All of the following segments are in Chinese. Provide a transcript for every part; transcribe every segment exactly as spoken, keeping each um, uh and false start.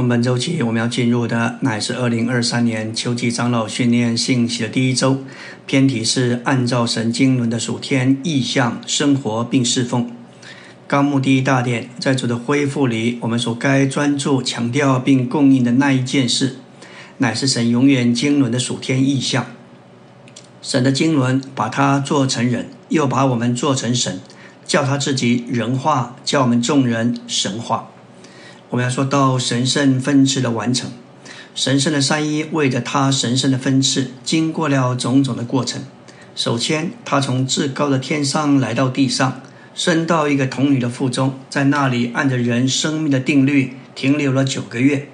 从本周起，我们要进入的乃是二零二三年秋季长老训练信息的第一周，篇题是按照神经纶的属天意象生活并侍奉。纲目第一大点，在主的恢复里，我们所该专注强调并供应的那一件事，乃是神永远经纶的属天意象。神的经纶把它做成人，又把我们做成神，叫他自己人化，叫我们众人神化。我们要说到神圣分次的完成，神圣的三一为着他神圣的分次，经过了种种的过程。首先，他从至高的天上来到地上，升到一个童女的腹中，在那里按着人生命的定律停留了九个月，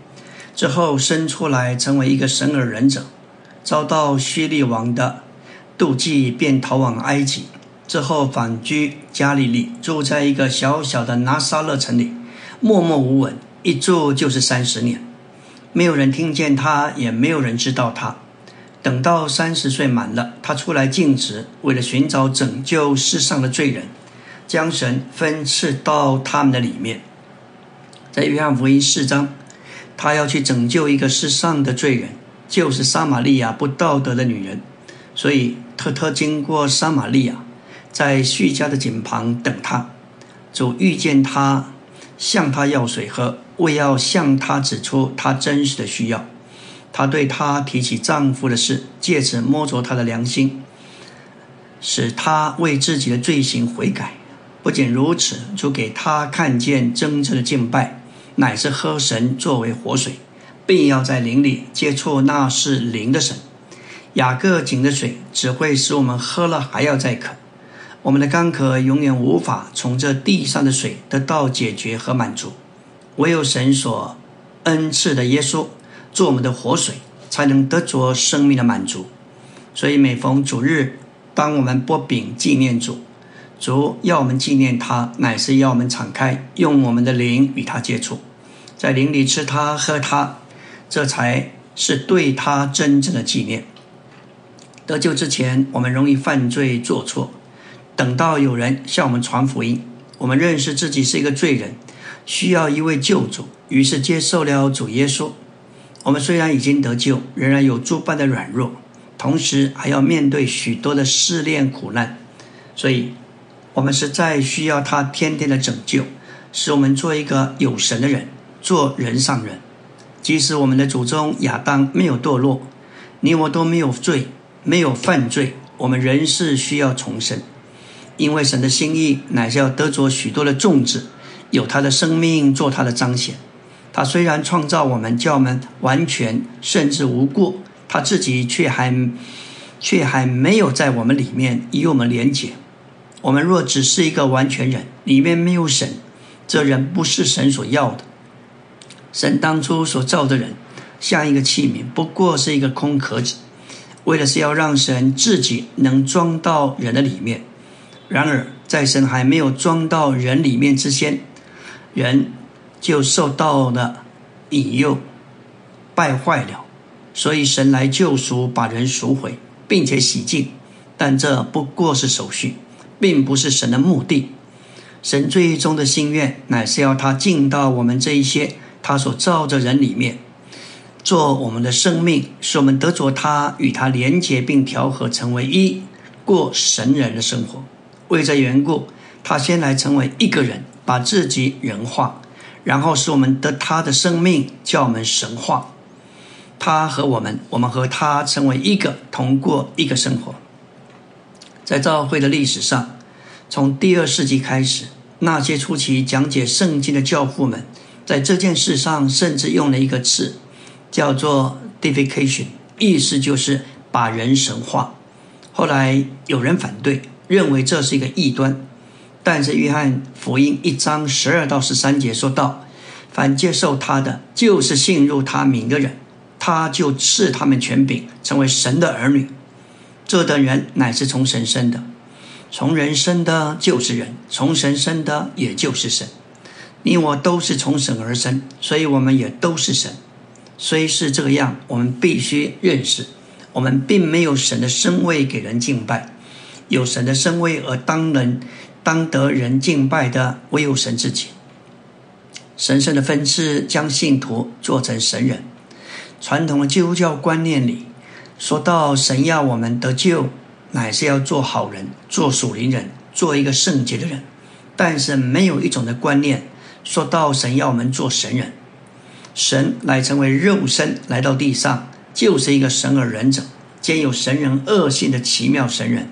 之后生出来成为一个神耳忍者，遭到希律王的妒忌，便逃往埃及。之后返居加利利，住在一个小小的拿撒勒城里，默默无闻，一住就是三十年，没有人听见他，也没有人知道他。等到三十岁满了，他出来尽职，为了寻找拯救世上的罪人，将神分赐到他们的里面。在约翰福音四章，他要去拯救一个世上的罪人，就是撒玛利亚不道德的女人，所以特特经过撒玛利亚，在叙加的井旁等他。主遇见他，向他要水喝，为要向他指出他真实的需要。他对他提起丈夫的事，借此摸着他的良心，使他为自己的罪行悔改。不仅如此，主给他看见真正的敬拜，乃是喝神作为活水，并要在灵里接触那是灵的神。雅各井的水只会使我们喝了还要再渴，我们的干渴永远无法从这地上的水得到解决和满足，唯有神所恩赐的耶稣做我们的活水，才能得着生命的满足。所以每逢主日，当我们擘饼纪念主，主要我们纪念他，乃是要我们敞开，用我们的灵与他接触，在灵里吃他喝他，这才是对他真正的纪念。得救之前，我们容易犯罪做错，等到有人向我们传福音，我们认识自己是一个罪人，需要一位救主，于是接受了主耶稣。我们虽然已经得救，仍然有诸般的软弱，同时还要面对许多的试炼苦难，所以我们实在需要他天天的拯救，使我们做一个有神的人，做人上人。即使我们的祖宗亚当没有堕落，你我都没有罪，没有犯罪，我们仍是需要重生，因为神的心意乃是要得着许多的种子，有他的生命做他的彰显。他虽然创造我们，叫我们完全甚至无过，他自己却还却还没有在我们里面与我们连结。我们若只是一个完全人，里面没有神，这人不是神所要的。神当初所造的人像一个器皿，不过是一个空壳子，为的是要让神自己能装到人的里面。然而在神还没有装到人里面之前，人就受到了引诱，败坏了。所以神来救赎，把人赎回并且洗净，但这不过是手续，并不是神的目的。神最终的心愿乃是要他进到我们这一些他所造的人里面，做我们的生命，使我们得着他，与他连结并调和成为一，过神人的生活。为这缘故，他先来成为一个人，把自己人化，然后使我们得他的生命，叫我们神化。他和我们，我们和他成为一个，同过一个生活。在教会的历史上，从第二世纪开始，那些初期讲解圣经的教父们，在这件事上甚至用了一个词，叫做 divification， 意思就是把人神化。后来有人反对，认为这是一个异端，但是约翰福音一章十二到十三节说道：“凡接受他的，就是信入他名的人，他就赐他们权柄，成为神的儿女。这等人乃是从神生的，从人生的就是人，从神生的也就是神。你我都是从神而生，所以我们也都是神。虽是这样，我们必须认识，我们并没有神的身位给人敬拜。”有神的身位而当人当得人敬拜的，唯有神自己。神圣的分支将信徒做成神人。传统的基督教观念里，说到神要我们得救，乃是要做好人，做属灵人，做一个圣洁的人。但是没有一种的观念说到神要我们做神人。神来成为肉身来到地上，就是一个神而忍者，兼有神人恶性的奇妙神人。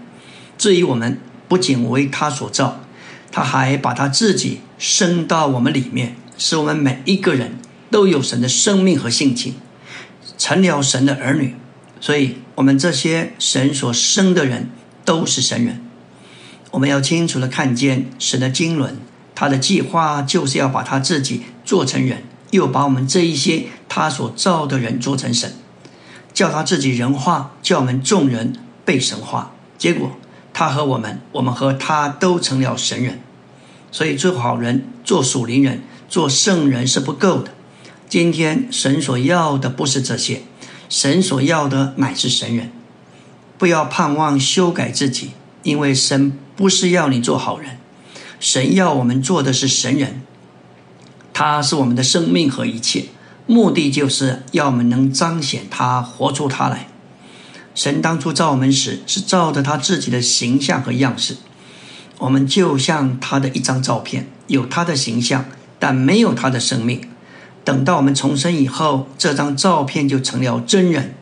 至于我们，不仅为他所造，他还把他自己生到我们里面，使我们每一个人都有神的生命和性情，成了神的儿女。所以我们这些神所生的人都是神人。我们要清楚地看见神的经纶，他的计划就是要把他自己做成人，又把我们这一些他所造的人做成神，叫他自己人化，叫我们众人被神化。结果他和我们，我们和他都成了神人。所以做好人，做属灵人，做圣人是不够的。今天神所要的不是这些，神所要的乃是神人。不要盼望修改自己，因为神不是要你做好人，神要我们做的是神人。他是我们的生命和一切，目的就是要我们能彰显他，活出他来。神当初造我们时，是照着他自己的形象和样式。我们就像他的一张照片，有他的形象，但没有他的生命。等到我们重生以后，这张照片就成了真人，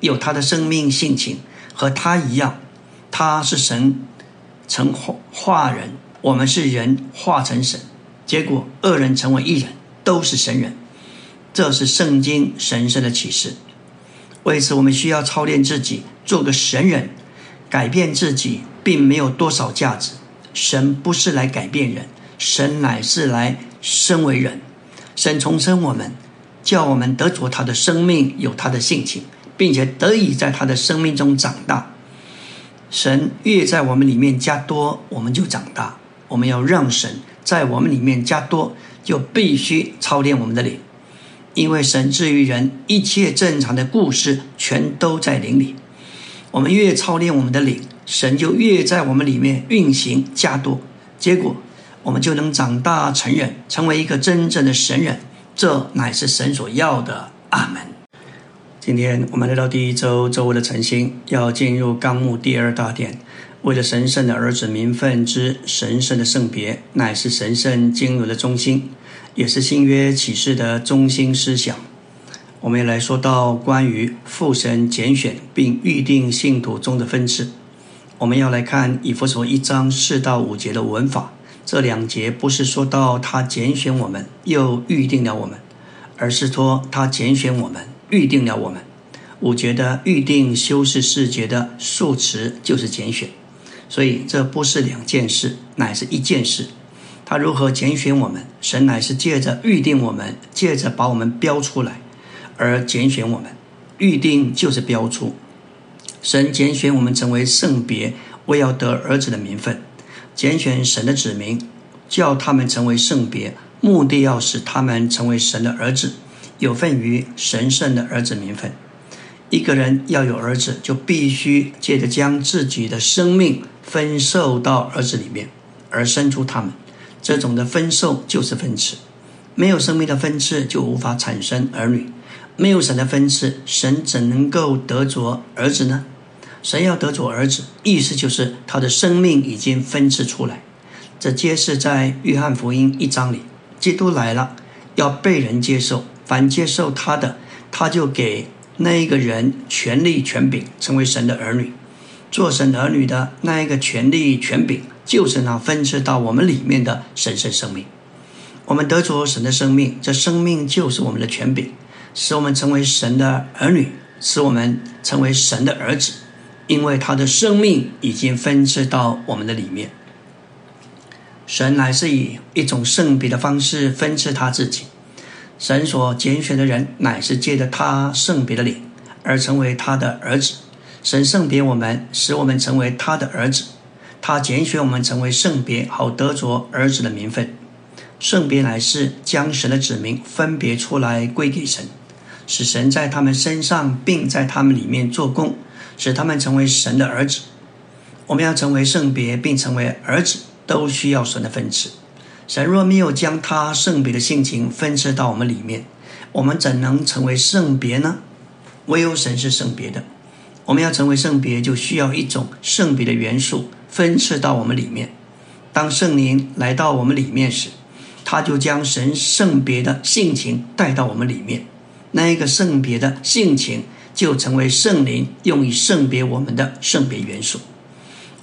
有他的生命性情，和他一样。他是神成化人，我们是人化成神。结果二人成为一人，都是神人。这是圣经神圣的启示。为此我们需要操练自己，做个神人。改变自己并没有多少价值，神不是来改变人，神乃是来身为人。神重生我们，叫我们得着他的生命，有他的性情，并且得以在他的生命中长大。神越在我们里面加多，我们就长大。我们要让神在我们里面加多，就必须操练我们的灵，因为神至于人一切正常的故事全都在灵里。我们越操练我们的灵，神就越在我们里面运行加多，结果我们就能长大成人，成为一个真正的神人。这乃是神所要的。阿们。今天我们来到第一周周围的晨星，要进入纲目第二大点，为了神圣的儿子名分之神圣的圣别，乃是神圣经纶的中心，也是新约启示的中心思想。我们也来说到关于父神拣选并预定信徒中的分支。我们要来看以弗所一章四到五节的文法。这两节不是说到他拣选我们又预定了我们，而是说他拣选我们预定了我们。五节的预定修饰四节的数词就是拣选，所以这不是两件事，乃是一件事。他如何拣选我们？神乃是借着预定我们，借着把我们标出来而拣选我们。预定就是标出，神拣选我们成为圣别，为要得儿子的名分。拣选神的子民，叫他们成为圣别，目的要使他们成为神的儿子，有份于神圣的儿子名分。一个人要有儿子，就必须借着将自己的生命分受到儿子里面，而生出他们。这种的分受就是分赐，没有生命的分赐就无法产生儿女。没有神的分赐，神怎能够得着儿子呢？神要得着儿子，意思就是他的生命已经分支出来。这揭示在约翰福音一章里，基督来了，要被人接受，凡接受他的，他就给那一个人权力权柄，成为神的儿女。做神儿女的那一个权力权柄，就是那分支到我们里面的神圣生命。我们得着神的生命，这生命就是我们的权柄，使我们成为神的儿女，使我们成为神的儿子，因为他的生命已经分赐到我们的里面。神乃是以一种圣别的方式分赐他自己。神所拣选的人，乃是借着他圣别的灵而成为他的儿子。神圣别我们，使我们成为他的儿子。他拣选我们成为圣别，好得着儿子的名分。圣别乃是将神的子民分别出来归给神，使神在他们身上并在他们里面做工，使他们成为神的儿子。我们要成为圣别并成为儿子，都需要神的分赐。神若没有将他圣别的性情分赐到我们里面，我们怎能成为圣别呢？唯有神是圣别的。我们要成为圣别，就需要一种圣别的元素分赐到我们里面。当圣灵来到我们里面时，他就将神圣别的性情带到我们里面，那一个圣别的性情就成为圣灵用以圣别我们的圣别元素。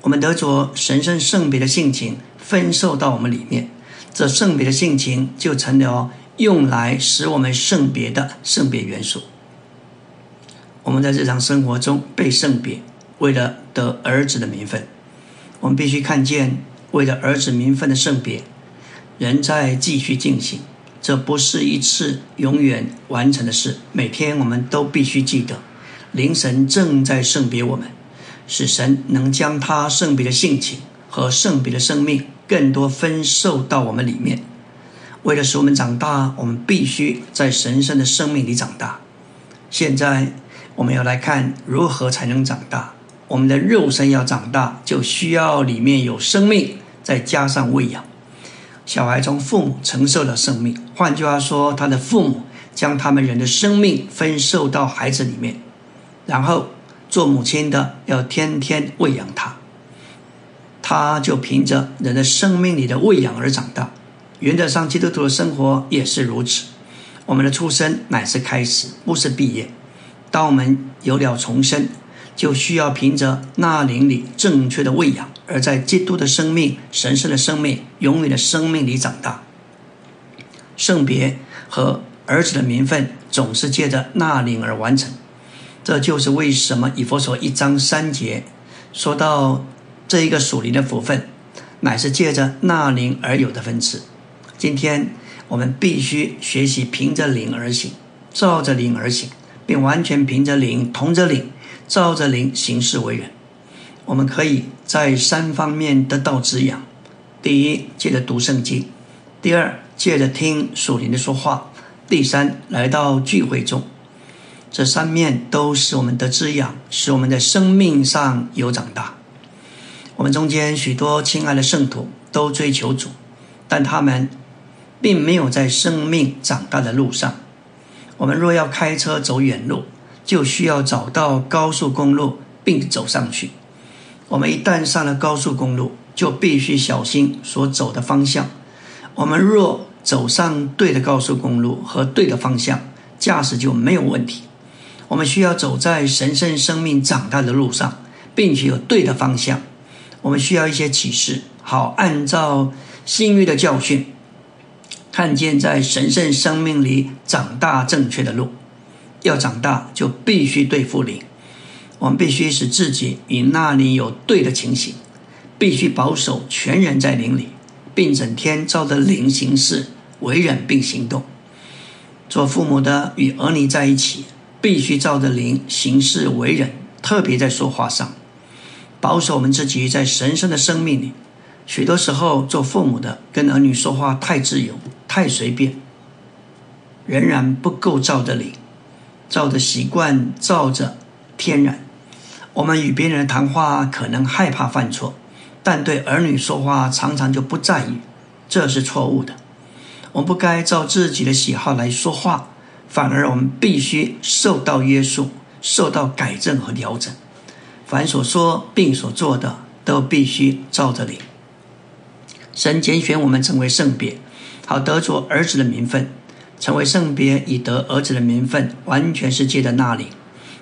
我们得着神圣圣别的性情分受到我们里面，这圣别的性情就成了用来使我们圣别的圣别元素。我们在日常生活中被圣别，为了得儿子的名分。我们必须看见为了儿子名分的圣别仍在继续进行，这不是一次永远完成的事。每天我们都必须记得，灵神正在圣别我们，使神能将他圣别的性情和圣别的生命更多分受到我们里面。为了使我们长大，我们必须在神圣的生命里长大。现在我们要来看如何才能长大。我们的肉身要长大，就需要里面有生命，再加上喂养。小孩从父母承受了生命，换句话说，他的父母将他们人的生命分受到孩子里面，然后做母亲的要天天喂养他，他就凭着人的生命里的喂养而长大。原则上，基督徒的生活也是如此。我们的出生乃是开始，不是毕业。当我们有了重生，就需要凭着那灵里正确的喂养，而在基督的生命、神圣的生命、永远的生命里长大。圣别和儿子的名分总是借着那灵而完成。这就是为什么以弗所一章三节说到，这一个属灵的福分乃是借着那灵而有的分赐。今天我们必须学习凭着灵而行，照着灵而行，并完全凭着灵，同着灵，照着灵行事为人。我们可以在三方面得到滋养：第一，借着读圣经；第二，借着听属灵的说话；第三，来到聚会中。这三面都使我们得滋养，使我们在生命上有长大。我们中间许多亲爱的圣徒都追求主，但他们并没有在生命长大的路上。我们若要开车走远路，就需要找到高速公路并走上去。我们一旦上了高速公路，就必须小心所走的方向。我们若走上对的高速公路和对的方向，驾驶就没有问题。我们需要走在神圣生命长大的路上，并且有对的方向。我们需要一些启示，好按照新约的教训，看见在神圣生命里长大正确的路。要长大，就必须对付灵。我们必须使自己与那里有对的情形，必须保守全人在灵里，并整天照着灵行事为人并行动。做父母的与儿女在一起，必须照着灵行事为人，特别在说话上保守我们自己在神圣的生命里。许多时候做父母的跟儿女说话太自由太随便，仍然不够照着灵，照着习惯，照着天然。我们与别人的谈话可能害怕犯错，但对儿女说话常常就不在意，这是错误的。我们不该照自己的喜好来说话，反而我们必须受到约束，受到改正和调整。凡所说并所做的，都必须照着灵。神拣选我们成为圣别，好得着儿子的名分。成为圣别以得儿子的名分，完全是借着那灵，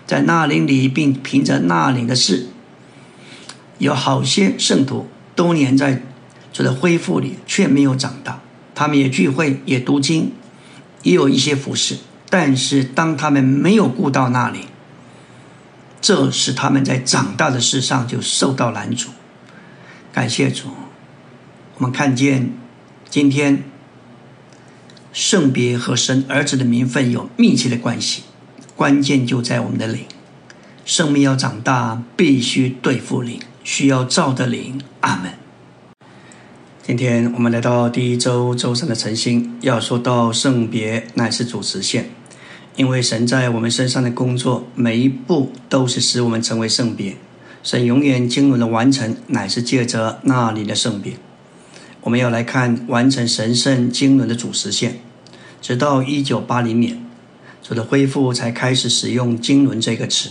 在那灵里，并凭着那灵的事。有好些圣徒多年在主的恢复里，却没有长大。他们也聚会，也读经，也有一些服事，但是当他们没有顾到那灵，这使他们在长大的事上就受到拦阻。感谢主，我们看见今天圣别和神儿子的名分有密切的关系，关键就在我们的灵。生命要长大，必须对付灵，需要照的灵。阿们。今天我们来到第一周周三的晨星，要说到圣别乃是主实现，因为神在我们身上的工作，每一步都是使我们成为圣别。神永远经纶的完成，乃是借着那里的圣别。我们要来看完成神圣经纶的主实现，直到一九八零年，主的恢复才开始使用经纶这个词。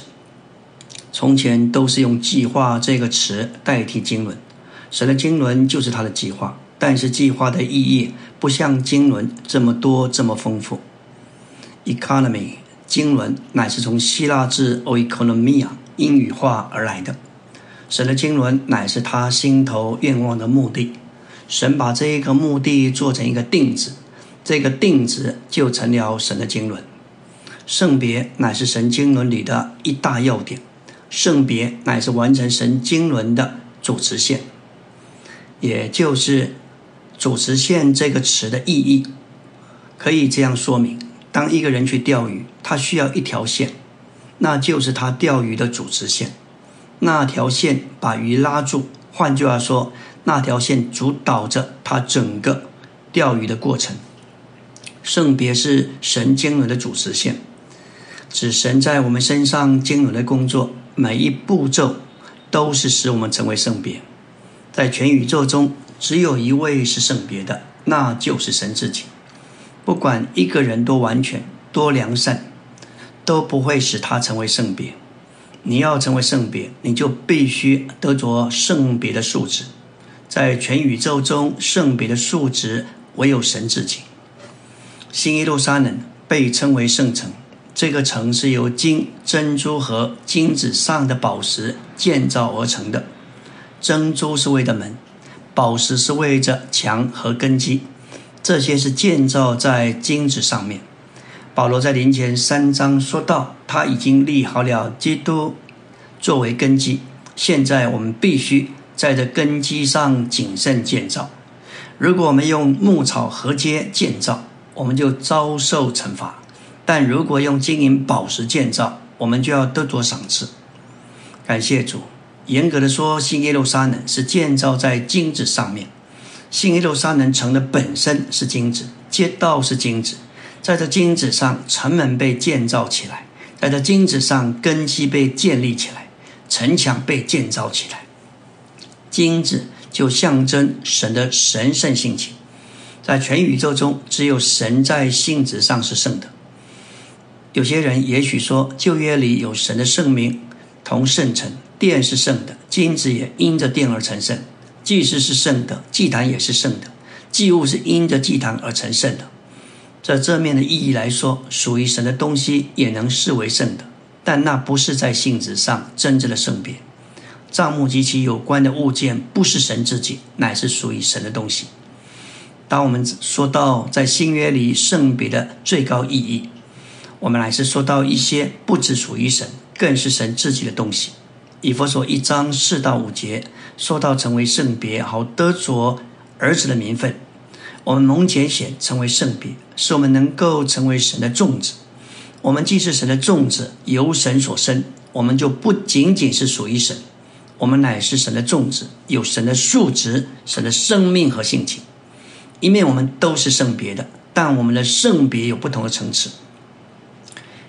从前都是用计划这个词代替经纶，神的经纶就是他的计划，但是计划的意义不像经纶这么多这么丰富。 Economy 经纶乃是从希腊字 Oikonomia 英语化而来的，神的经纶乃是他心头愿望的目的，神把这一个目的做成一个定旨，这个定旨就成了神的经纶。圣别乃是神经纶里的一大要点，圣别乃是完成神经纶的主实现，也就是主实现这个词的意义。可以这样说明，当一个人去钓鱼，他需要一条线，那就是他钓鱼的主实线。那条线把鱼拉住，换句话说，那条线主导着他整个钓鱼的过程。圣别是神经纶的主实现，指神在我们身上经纶的工作，每一步骤都是使我们成为圣别。在全宇宙中，只有一位是圣别的，那就是神自己。不管一个人多完全、多良善，都不会使他成为圣别。你要成为圣别，你就必须得着圣别的素质。在全宇宙中，圣别的素质唯有神自己。新耶路撒冷被称为圣城，这个城是由金、珍珠和金子上的宝石建造而成的。珍珠是为着门，宝石是为着墙和根基，这些是建造在金子上面。保罗在林前三章说到，他已经立好了基督作为根基，现在我们必须在这根基上谨慎建造。如果我们用牧草禾秸建造，我们就遭受惩罚；但如果用金银宝石建造，我们就要得着赏赐。感谢主！严格的说，新耶路撒冷是建造在金子上面。新耶路撒冷城的本身是金子，街道是金子。在这金子上，城门被建造起来；在这金子上，根基被建立起来，城墙被建造起来。金子就象征神的神圣性情，在全宇宙中，只有神在性质上是圣的。有些人也许说，旧约里有神的圣名，同圣城，殿是圣的，金子也因着殿而成圣；祭司是圣的，祭坛也是圣的，祭物是因着祭坛而成圣的。在这面的意义来说，属于神的东西也能视为圣的，但那不是在性质上真正的圣别。帐幕及其有关的物件不是神自己，乃是属于神的东西。当我们说到在新约里圣别的最高意义，我们乃是说到一些不只属于神，更是神自己的东西。以弗所一章四到五节说到，成为圣别，好得着儿子的名分。我们蒙拣选成为圣别，使我们能够成为神的种子。我们既是神的种子，由神所生，我们就不仅仅是属于神，我们乃是神的种子，有神的素质、神的生命和性情。一面我们都是圣别的，但我们的圣别有不同的层次。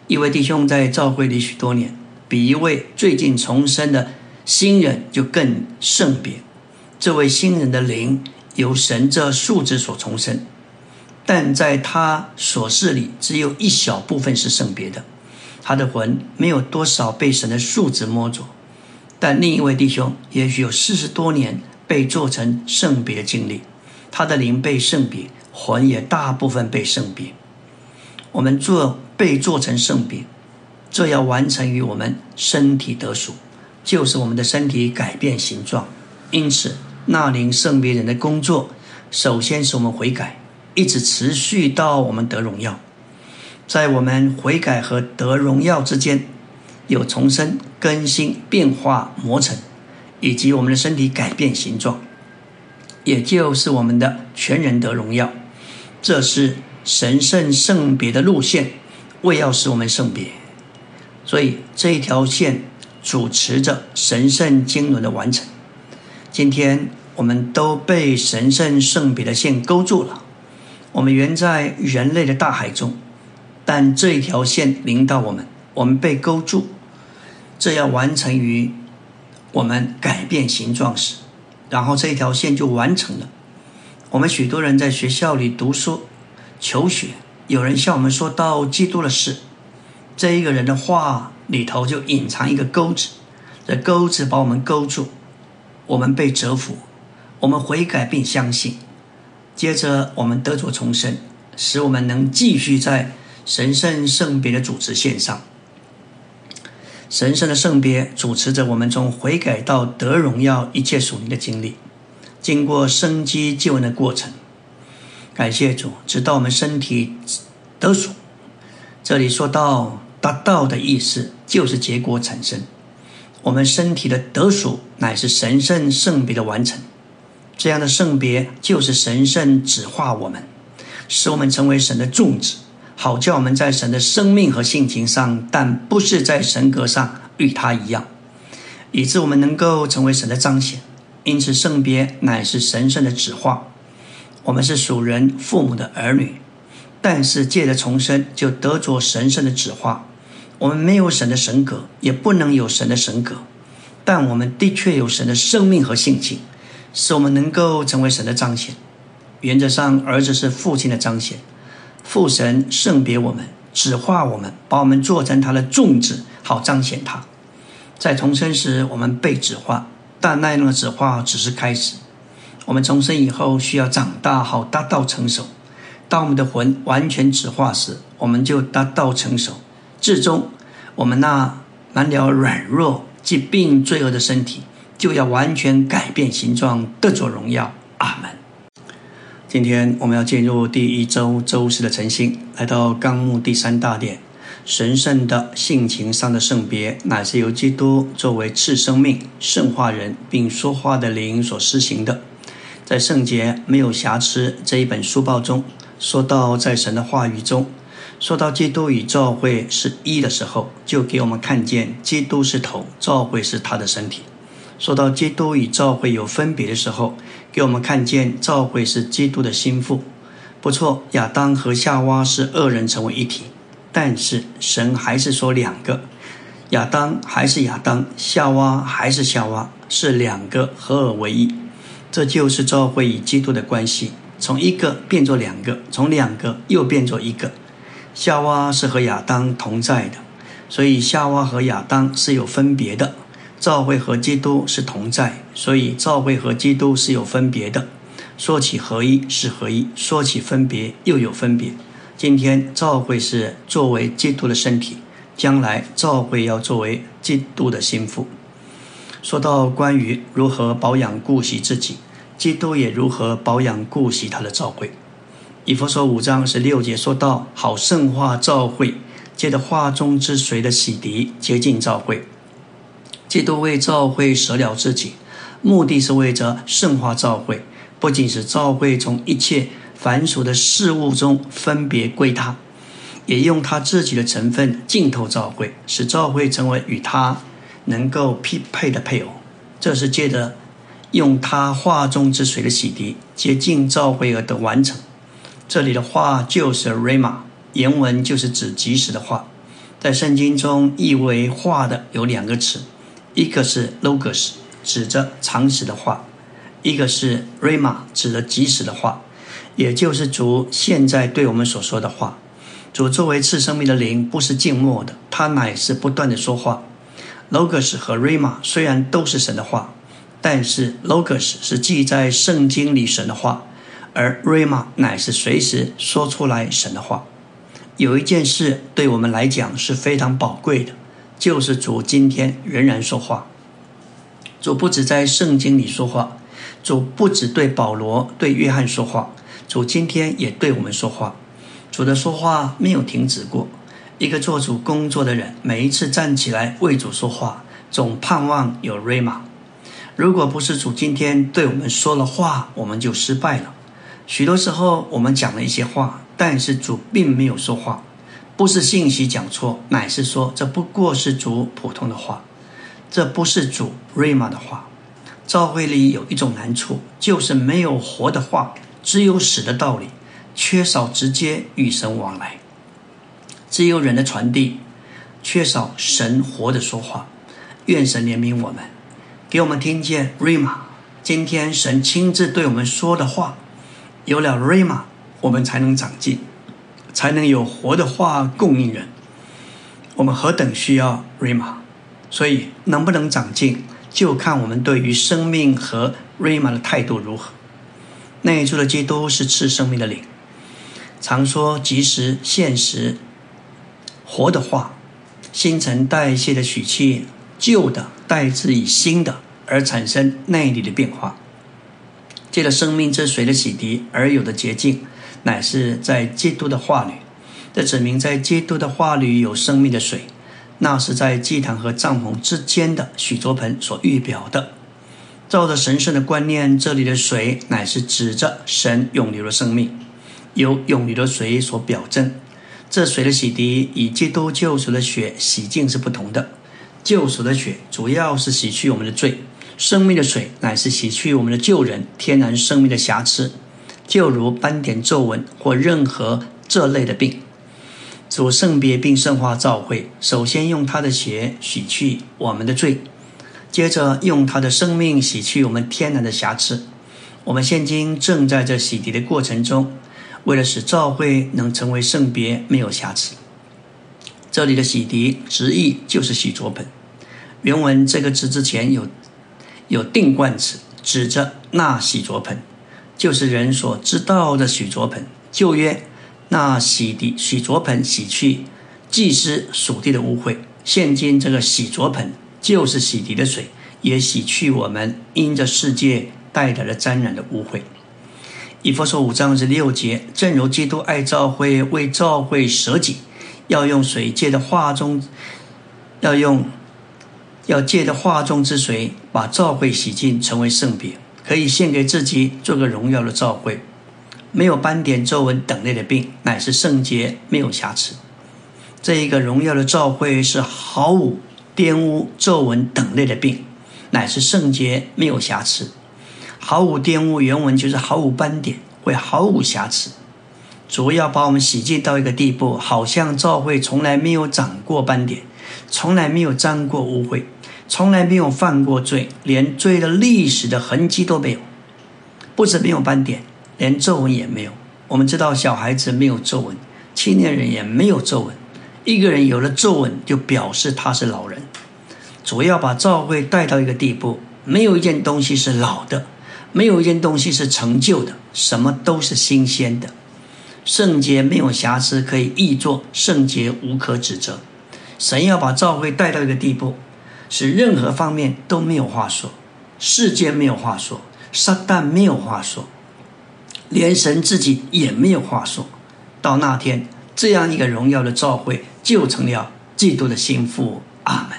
一位弟兄在教会里许多年，比一位最近重生的新人就更圣别。这位新人的灵由神这素质所重生，但在他所事里只有一小部分是圣别的，他的魂没有多少被神的素质摸着。但另一位弟兄也许有四十多年被做成圣别的经历，他的灵被圣别，魂也大部分被圣别。我们做被做成圣别，这要完成于我们身体得赎，就是我们的身体改变形状。因此那灵圣别人的工作，首先是我们悔改，一直持续到我们得荣耀。在我们悔改和得荣耀之间，有重生、更新、变化、磨成，以及我们的身体改变形状，也就是我们的全人得荣耀。这是神圣圣别的路线，为要使我们圣别。所以这一条线主持着神圣经纶的完成。今天我们都被神圣圣别的线勾住了，我们原在人类的大海中，但这一条线临到我们，我们被勾住。这要完成于我们改变形状时，然后这一条线就完成了。我们许多人在学校里读书求学，有人向我们说到基督的事，这一个人的话里头就隐藏一个钩子，这钩子把我们勾住，我们被折服，我们悔改并相信，接着我们得着重生，使我们能继续在神圣圣别的主持线上。神圣的圣别主持着我们从悔改到得荣耀一切属灵的经历，经过生机救恩的过程。感谢主，直到我们身体得赎。这里说到达到的意思就是结果产生，我们身体的得赎乃是神圣圣别的完成，这样的圣别就是神圣指化我们，使我们成为神的种子，好叫我们在神的生命和性情上，但不是在神格上与他一样，以致我们能够成为神的彰显。因此圣别乃是神圣的指化，我们是属人父母的儿女，但是借着重生就得着神圣的指化。我们没有神的神格，也不能有神的神格，但我们的确有神的生命和性情，使我们能够成为神的彰显。原则上儿子是父亲的彰显，父神圣别我们，指化我们，把我们做成他的种子，好彰显他。在重生时我们被指化，但那样的指化只是开始，我们重生以后需要长大，好达到成熟。当我们的魂完全指化时，我们就达到成熟，至终我们那满了软弱疾病罪恶的身体就要完全改变形状，得着荣耀。阿们。今天我们要进入第一周周四的晨星，来到纲目第三大点，神圣的性情上的圣别乃是由基督作为次生命圣化人并说话的灵所施行的。在圣洁没有瑕疵这一本书报中说到，在神的话语中说到基督与教会是一的时候，就给我们看见基督是头，教会是他的身体。说到基督与教会有分别的时候，给我们看见教会是基督的心腹。不错，亚当和夏娃是二人成为一体，但是神还是说两个，亚当还是亚当，夏娃还是夏娃，是两个合而为一。这就是教会与基督的关系，从一个变作两个，从两个又变作一个。夏娃是和亚当同在的，所以夏娃和亚当是有分别的。教会和基督是同在，所以教会和基督是有分别的。说起合一是合一，说起分别又有分别。今天教会是作为基督的身体，将来教会要作为基督的心腹。说到关于如何保养顾惜自己，基督也如何保养顾惜他的教会。以弗所五章十六节说到，好圣化教会，借着话中之水的洗涤洁净教会。基督为教会舍了自己，目的是为着圣化教会，不仅使教会从一切凡俗的事物中分别归他，也用他自己的成分浸透教会，使教会成为与他能够匹配的配偶。这是借着用他话中之水的洗涤洁净教会而得完成。这里的话就是 Rhema， 原文就是指及时的话。在圣经中意为话的有两个词，一个是 Logos， 指着常识的话，一个是 Rhema， 指着及时的话，也就是主现在对我们所说的话。主作为次生命的灵不是静默的，他乃是不断的说话。 Logos 和 Rhema 虽然都是神的话，但是 Logos 是记在圣经里神的话，而 Rhema 乃是随时说出来神的话。有一件事对我们来讲是非常宝贵的，就是主今天仍然说话。主不只在圣经里说话，主不只对保罗对约翰说话，主今天也对我们说话。主的说话没有停止过，一个做主工作的人每一次站起来为主说话，总盼望有 Rhema。 如果不是主今天对我们说了话，我们就失败了。许多时候我们讲了一些话，但是主并没有说话，不是信息讲错，乃是说这不过是主普通的话，这不是主 Rhema 的话。教会里有一种难处，就是没有活的话，只有死的道理，缺少直接与神往来，只有人的传递，缺少神活的说话。愿神怜悯我们，给我们听见 Rhema， 今天神亲自对我们说的话，有了 Rhema 我们才能长进，才能有活的话供应人。我们何等需要 Rhema， 所以能不能长进就看我们对于生命和 Rhema 的态度如何。内住的基督是赐生命的灵，常说及时、现实、活的话，新陈代谢的取气旧的代之以新的，而产生内里的变化。借着生命之水的洗涤而有的洁净，乃是在基督的话里。这指明在基督的话里有生命的水，那是在祭坛和帐篷之间的洗濯盆所预表的。照着神圣的观念，这里的水乃是指着神永流的生命，由永流的水所表征。这水的洗涤与基督救赎的血洗净是不同的。救赎的血主要是洗去我们的罪，生命的水乃是洗去我们的旧人天然生命的瑕疵，就如斑点、皱纹或任何这类的病。主圣别并圣化召会，首先用他的血洗去我们的罪，接着用他的生命洗去我们天然的瑕疵。我们现今正在这洗涤的过程中，为了使召会能成为圣别没有瑕疵。这里的洗涤直译就是洗濯盆，原文这个字之前有有定冠词，指着那洗濯盆，就是人所知道的洗濯盆。旧约那洗涤洗濯盆洗去祭司属地的污秽，现今这个洗濯盆就是洗涤的水，也洗去我们因着世界带来的沾染的污秽。以弗所五章十六节，正如基督爱召会，为召会舍己，要用水界的话中，要用要借的话中之水把召会洗净，成为圣别，可以献给自己，做个荣耀的召会，没有斑点、皱纹等类的病，乃是圣洁，没有瑕疵。这一个荣耀的召会是毫无玷污、皱纹等类的病，乃是圣洁，没有瑕疵。毫无玷污原文就是毫无斑点，会毫无瑕疵。主要把我们洗净到一个地步，好像召会从来没有长过斑点，从来没有沾过污秽，从来没有犯过罪，连罪的历史的痕迹都没有。不止没有斑点，连皱纹也没有。我们知道小孩子没有皱纹，青年人也没有皱纹，一个人有了皱纹就表示他是老人。主要把召会带到一个地步，没有一件东西是老的，没有一件东西是陈旧的，什么都是新鲜的。圣洁没有瑕疵可以译作圣洁无可指责。神要把召会带到一个地步，使任何方面都没有话说，世界没有话说，撒旦没有话说，连神自己也没有话说。到那天，这样一个荣耀的召会就成了基督的心腹。阿们。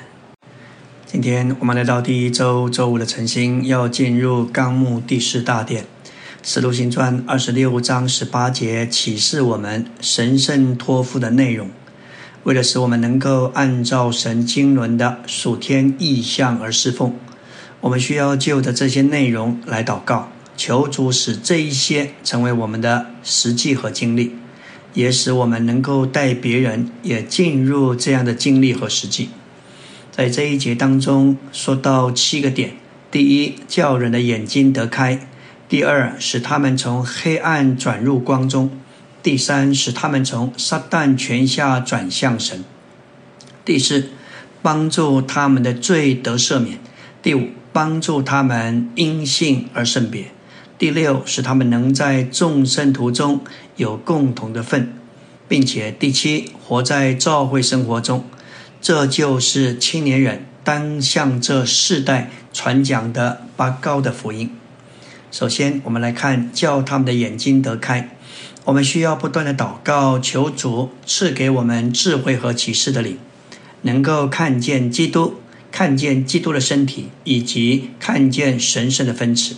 今天我们来到第一周周五的晨星，要进入纲目第四大点。使徒行传二十六章十八节启示我们神圣托付的内容，为了使我们能够按照神经纶的属天意象而侍奉，我们需要就着这些内容来祷告，求主使这一些成为我们的实际和经历，也使我们能够带别人也进入这样的经历和实际。在这一节当中说到七个点：第一，叫人的眼睛得开；第二，使他们从黑暗转入光中；第三，使他们从撒旦权下转向神；第四，帮助他们的罪得赦免；第五，帮助他们因信而圣别；第六，使他们能在众圣徒中有共同的份，并且第七，活在召会生活中。这就是青年人当向这世代传讲的八高的福音。首先，我们来看叫他们的眼睛得开。我们需要不断的祷告，求主赐给我们智慧和启示的灵，能够看见基督，看见基督的身体，以及看见神圣的分支。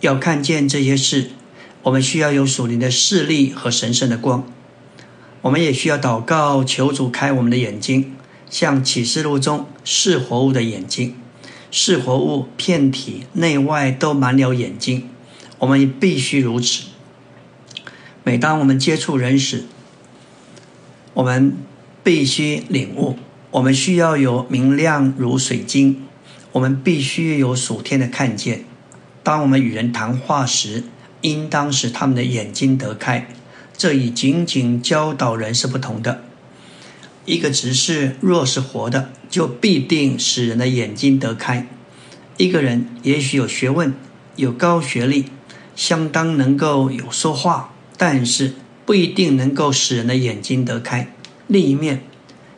要看见这些事，我们需要有属灵的视力和神圣的光。我们也需要祷告，求主开我们的眼睛，像启示录中是活物的眼睛。是活物遍体内外都满了眼睛，我们必须如此。每当我们接触人时，我们必须领悟，我们需要有明亮如水晶，我们必须有属天的看见。当我们与人谈话时，应当使他们的眼睛得开，这与仅仅教导人是不同的。一个执事若是活的，就必定使人的眼睛得开。一个人也许有学问，有高学历，相当能够有说话，但是不一定能够使人的眼睛得开。另一面，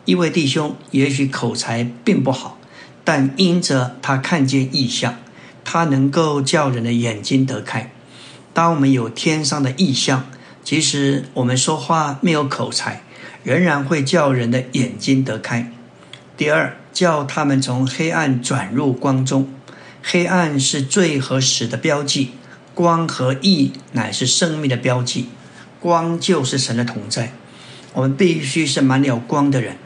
一位弟兄也许口才并不好，但因着他看见异象，他能够叫人的眼睛得开。当我们有天上的异象，即使我们说话没有口才，仍然会叫人的眼睛得开。第二，叫他们从黑暗转入光中。黑暗是罪和死的标记，光和义乃是生命的标记。光就是神的同在，我们必须是满了光的人，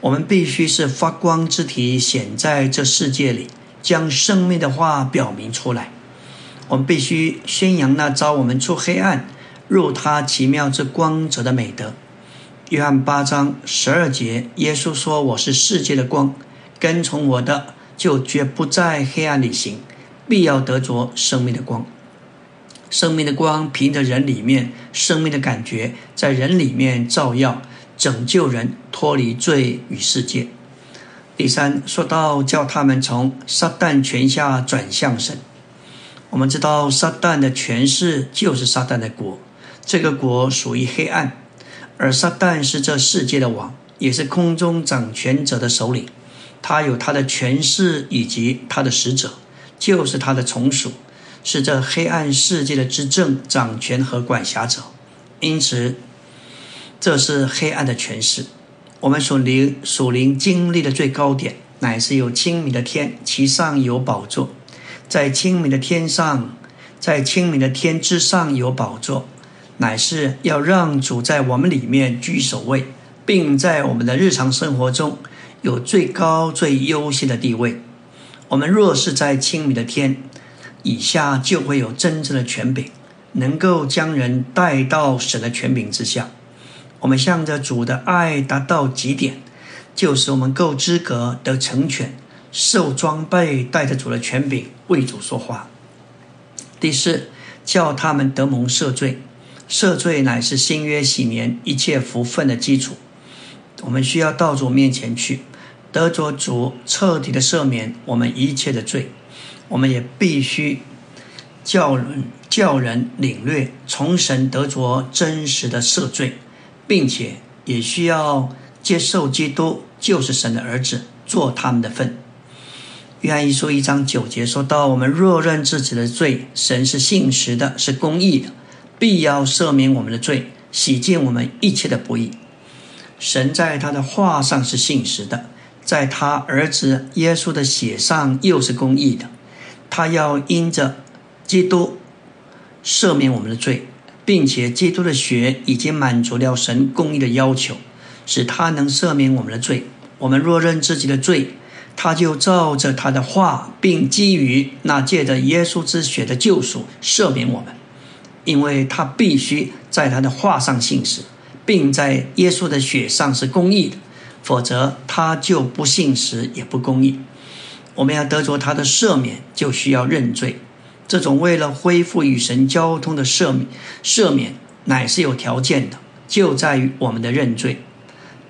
我们必须是发光之体，显在这世界里，将生命的话表明出来。我们必须宣扬那招我们出黑暗入他奇妙之光者的美德。约翰八章十二节，耶稣说：“我是世界的光，跟从我的，就绝不在黑暗里行，必要得着生命的光。”生命的光凭着人里面生命的感觉，在人里面照耀，拯救人脱离罪与世界。第三，说到叫他们从撒旦权下转向神。我们知道撒旦的权势就是撒旦的国，这个国属于黑暗，而撒旦是这世界的王，也是空中掌权者的首领。他有他的权势以及他的使者，就是他的从属，是这黑暗世界的执政、掌权和管辖者。因此，这是黑暗的权势。我们属灵属灵经历的最高点，乃是有清明的天，其上有宝座。在清明的天上，在清明的天之上有宝座，乃是要让主在我们里面居首位，并在我们的日常生活中有最高最优先的地位。我们若是在清明的天以下，就会有真正的权柄，能够将人带到神的权柄之下。我们向着主的爱达到极点，就是我们够资格得成全，受装备，带着主的权柄为主说话。第四，叫他们得蒙赦罪。赦罪乃是新约禧年一切福分的基础，我们需要到主面前去，得着主彻底的赦免我们一切的罪。我们也必须叫人叫人领略从神得着真实的赦罪，并且也需要接受基督就是神的儿子，做他们的份。约翰一书一章九节说到：“我们若认自己的罪，神是信实的，是公义的，必要赦免我们的罪，洗净我们一切的不义。”神在他的话上是信实的，在他儿子耶稣的血上又是公义的。他要因着基督赦免我们的罪，并且基督的血已经满足了神公义的要求，使他能赦免我们的罪。我们若认自己的罪，他就照着他的话，并基于那借着耶稣之血的救赎赦免我们。因为他必须在他的话上信实，并在耶稣的血上是公义的，否则他就不信实也不公义。我们要得着他的赦免，就需要认罪。这种为了恢复与神交通的赦免，赦免乃是有条件的，就在于我们的认罪。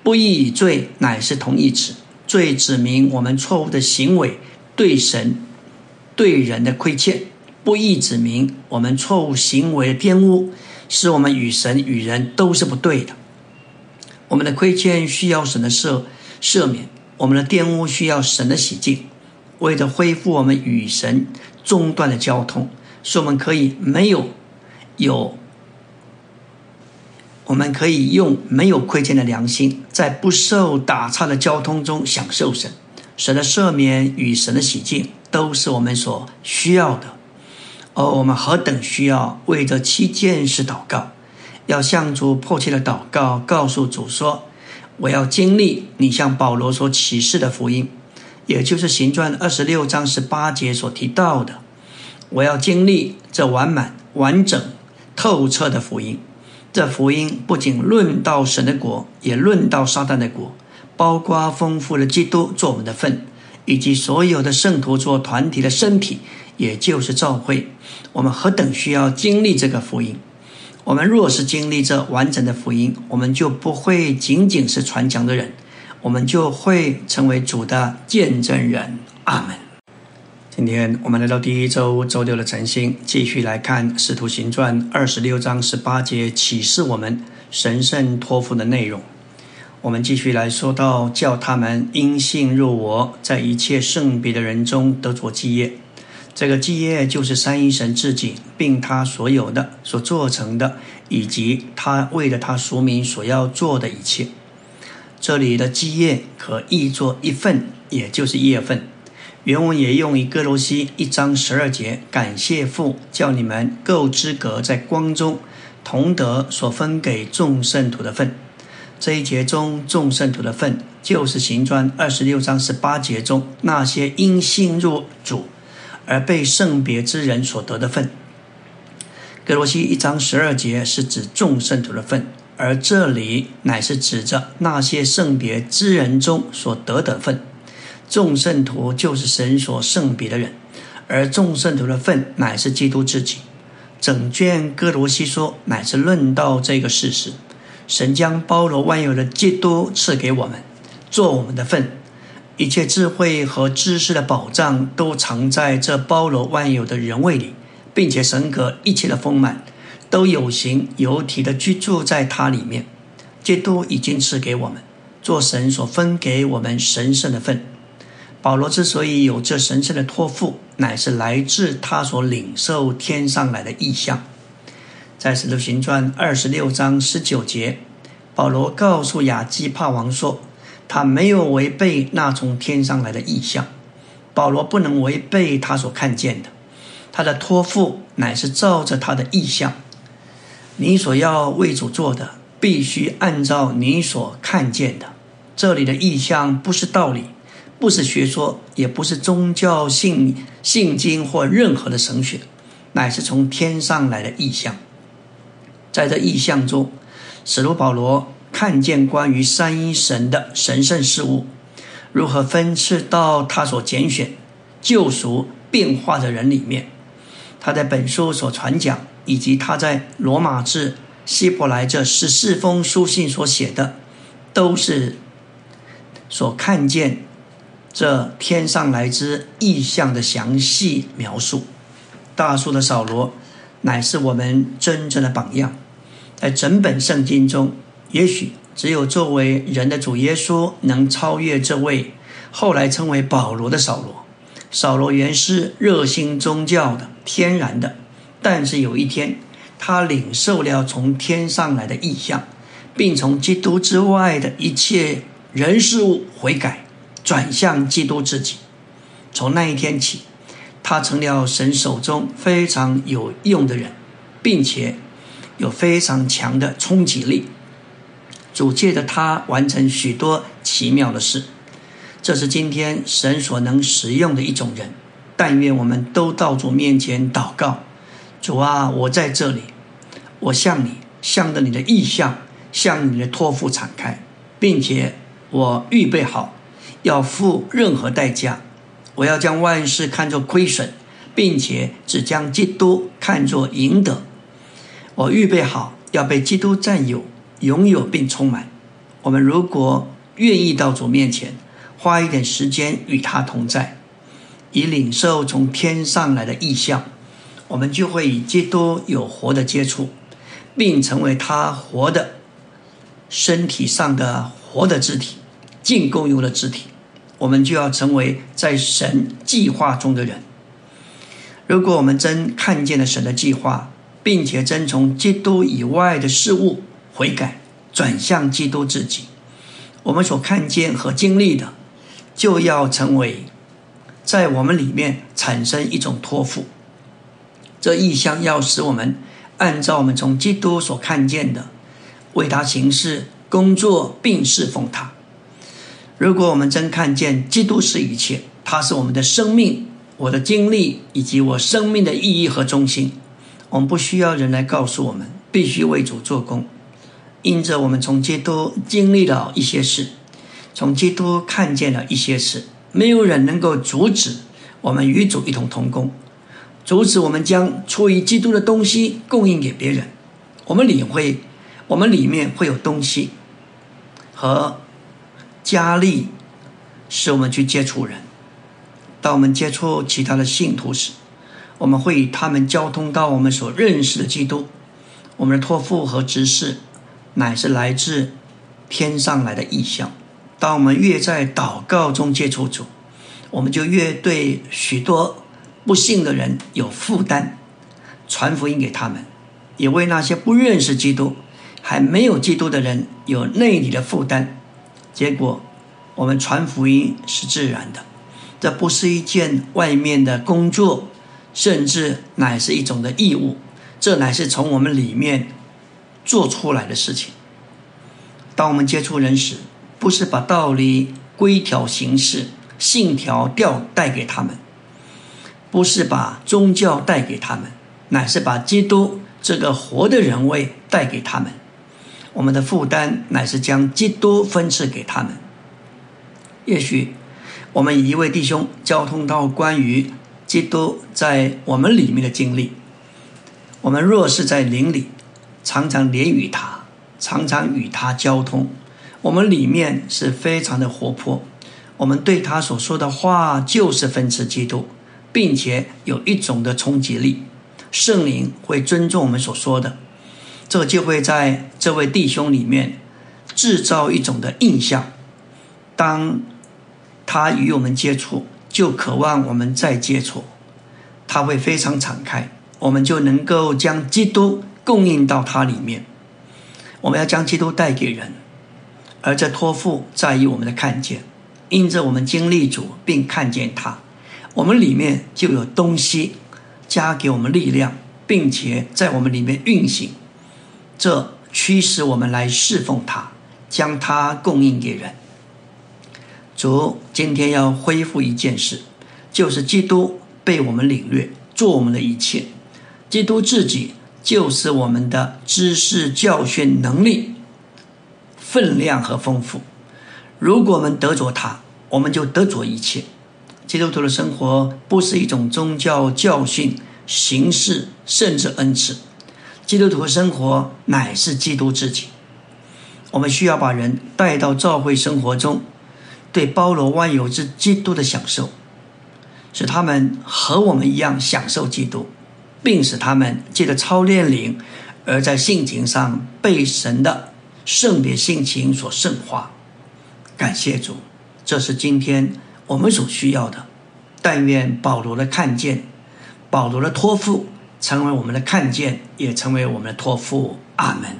不义与罪乃是同义词，罪指明我们错误的行为对神对人的亏欠，不义指明我们错误行为的玷污，使我们与神与人都是不对的。我们的亏欠需要神的赦赦免，我们的玷污需要神的洗净。为了恢复我们与神中断的交通，使我们可以没有有我们可以用没有亏欠的良心，在不受打岔的交通中享受神。神的赦免与神的洗净都是我们所需要的。而我们何等需要为这七件事祷告，要向主迫切的祷告，告诉主说：“我要经历你向保罗所启示的福音，也就是行传二十六章十八节所提到的，我要经历这完满、完整、透彻的福音。”这福音不仅论到神的国，也论到撒旦的国，包括丰富的基督做我们的份，以及所有的圣徒做团体的身体，也就是教会，我们何等需要经历这个福音。我们若是经历这完整的福音，我们就不会仅仅是传讲的人，我们就会成为主的见证人。阿们。今天我们来到第一周周六的晨星，继续来看《使徒行传》二十六章十八节启示我们神圣托付的内容。我们继续来说到，叫他们因信入我，在一切圣别的人中得着基业。这个基业就是三一神自己并他所有的所做成的，以及他为了他属民所要做的一切。这里的基业可译作一份，也就是业份。原文也用于哥罗西一章十二节，感谢父叫你们够资格在光中同得所分给众圣徒的份。这一节中众圣徒的份，就是行传二十六章十八节中那些因信入主而被圣别之人所得的份。哥罗西一章十二节是指众圣徒的份，而这里乃是指着那些圣别之人中所得的份。众圣徒就是神所圣别的人，而众圣徒的份乃是基督自己。整卷哥罗西说乃是论到这个事实，神将包罗万有的基督赐给我们，做我们的份。一切智慧和知识的保障都藏在这包罗万有的人位里，并且神格一切的丰满都有形有体的居住在它里面。基督已经赐给我们，做神所分给我们神圣的份。保罗之所以有这神圣的托付，乃是来自他所领受天上来的意象。在《使徒行传》二十六章十九节，保罗告诉亚基帕王说，他没有违背那从天上来的意象。保罗不能违背他所看见的，他的托付乃是照着他的意象。你所要为主做的，必须按照你所看见的。这里的意象不是道理，不是学说，也不是宗教信信经或任何的神学，乃是从天上来的意象。在这意象中，使徒保罗看见关于三一神的神圣事物如何分赐到他所拣选、救赎变化的人里面。他在本书所传讲，以及他在罗马至希伯来这十四封书信所写的，都是所看见这天上来之意象的详细描述。大书的扫罗乃是我们真正的榜样。在整本圣经中，也许只有作为人的主耶稣能超越这位后来称为保罗的扫罗。扫罗原是热心宗教的、天然的，但是有一天他领受了从天上来的意象，并从基督之外的一切人事物悔改，转向基督自己。从那一天起，他成了神手中非常有用的人，并且有非常强的冲击力。主借着他完成许多奇妙的事，这是今天神所能使用的一种人。但愿我们都到主面前祷告，主啊，我在这里，我向你，向着你的意象，向你的托付敞开，并且我预备好要付任何代价。我要将万事看作亏损，并且只将基督看作赢得。我预备好要被基督占有、拥有并充满。我们如果愿意到主面前，花一点时间与他同在，以领受从天上来的意象，我们就会与基督有活的接触，并成为他活的身体上的活的肢体，进供用的肢体。我们就要成为在神计划中的人。如果我们真看见了神的计划，并且真从基督以外的事物悔改，转向基督自己，我们所看见和经历的，就要成为在我们里面产生一种托付。这意象要使我们按照我们从基督所看见的，为他行事、工作并侍奉他。如果我们真看见基督是一切，他是我们的生命、我的经历以及我生命的意义和中心，我们不需要人来告诉我们，必须为主做工。因着我们从基督经历了一些事，从基督看见了一些事，没有人能够阻止我们与主一同同工。阻止我们将出于基督的东西供应给别人。我们里会，我们里面会有东西和加力，使我们去接触人。当我们接触其他的信徒时，我们会与他们交通到我们所认识的基督。我们的托付和职事乃是来自天上来的意象。当我们越在祷告中接触主，我们就越对许多不信的人有负担，传福音给他们，也为那些不认识基督还没有基督的人有内里的负担。结果我们传福音是自然的，这不是一件外面的工作，甚至乃是一种的义务，这乃是从我们里面做出来的事情。当我们接触人时，不是把道理规条形式信条调带给他们，不是把宗教带给他们，乃是把基督这个活的人位带给他们。我们的负担乃是将基督分赐给他们。也许我们与一位弟兄交通到关于基督在我们里面的经历，我们若是在灵里常常连与他，常常与他交通，我们里面是非常的活泼，我们对他所说的话就是分赐基督，并且有一种的冲击力。圣灵会尊重我们所说的，这就会在这位弟兄里面制造一种的印象。当他与我们接触，就渴望我们再接触，他会非常敞开，我们就能够将基督供应到他里面。我们要将基督带给人，而这托付在于我们的看见，因着我们经历主并看见他，我们里面就有东西加给我们力量，并且在我们里面运行，这驱使我们来侍奉他，将他供应给人。主今天要恢复一件事，就是基督被我们领略，做我们的一切。基督自己就是我们的知识、教训、能力、分量和丰富。如果我们得着他，我们就得着一切。基督徒的生活不是一种宗教、教训、形式，甚至恩赐。基督徒的生活乃是基督自己。我们需要把人带到教会生活中，对包罗万有之基督的享受，使他们和我们一样享受基督，并使他们借着操练灵而在性情上被神的圣别性情所圣化。感谢主，这是今天我们所需要的。但愿保罗的看见，保罗的托付成为我们的看见，也成为我们的托付。阿们。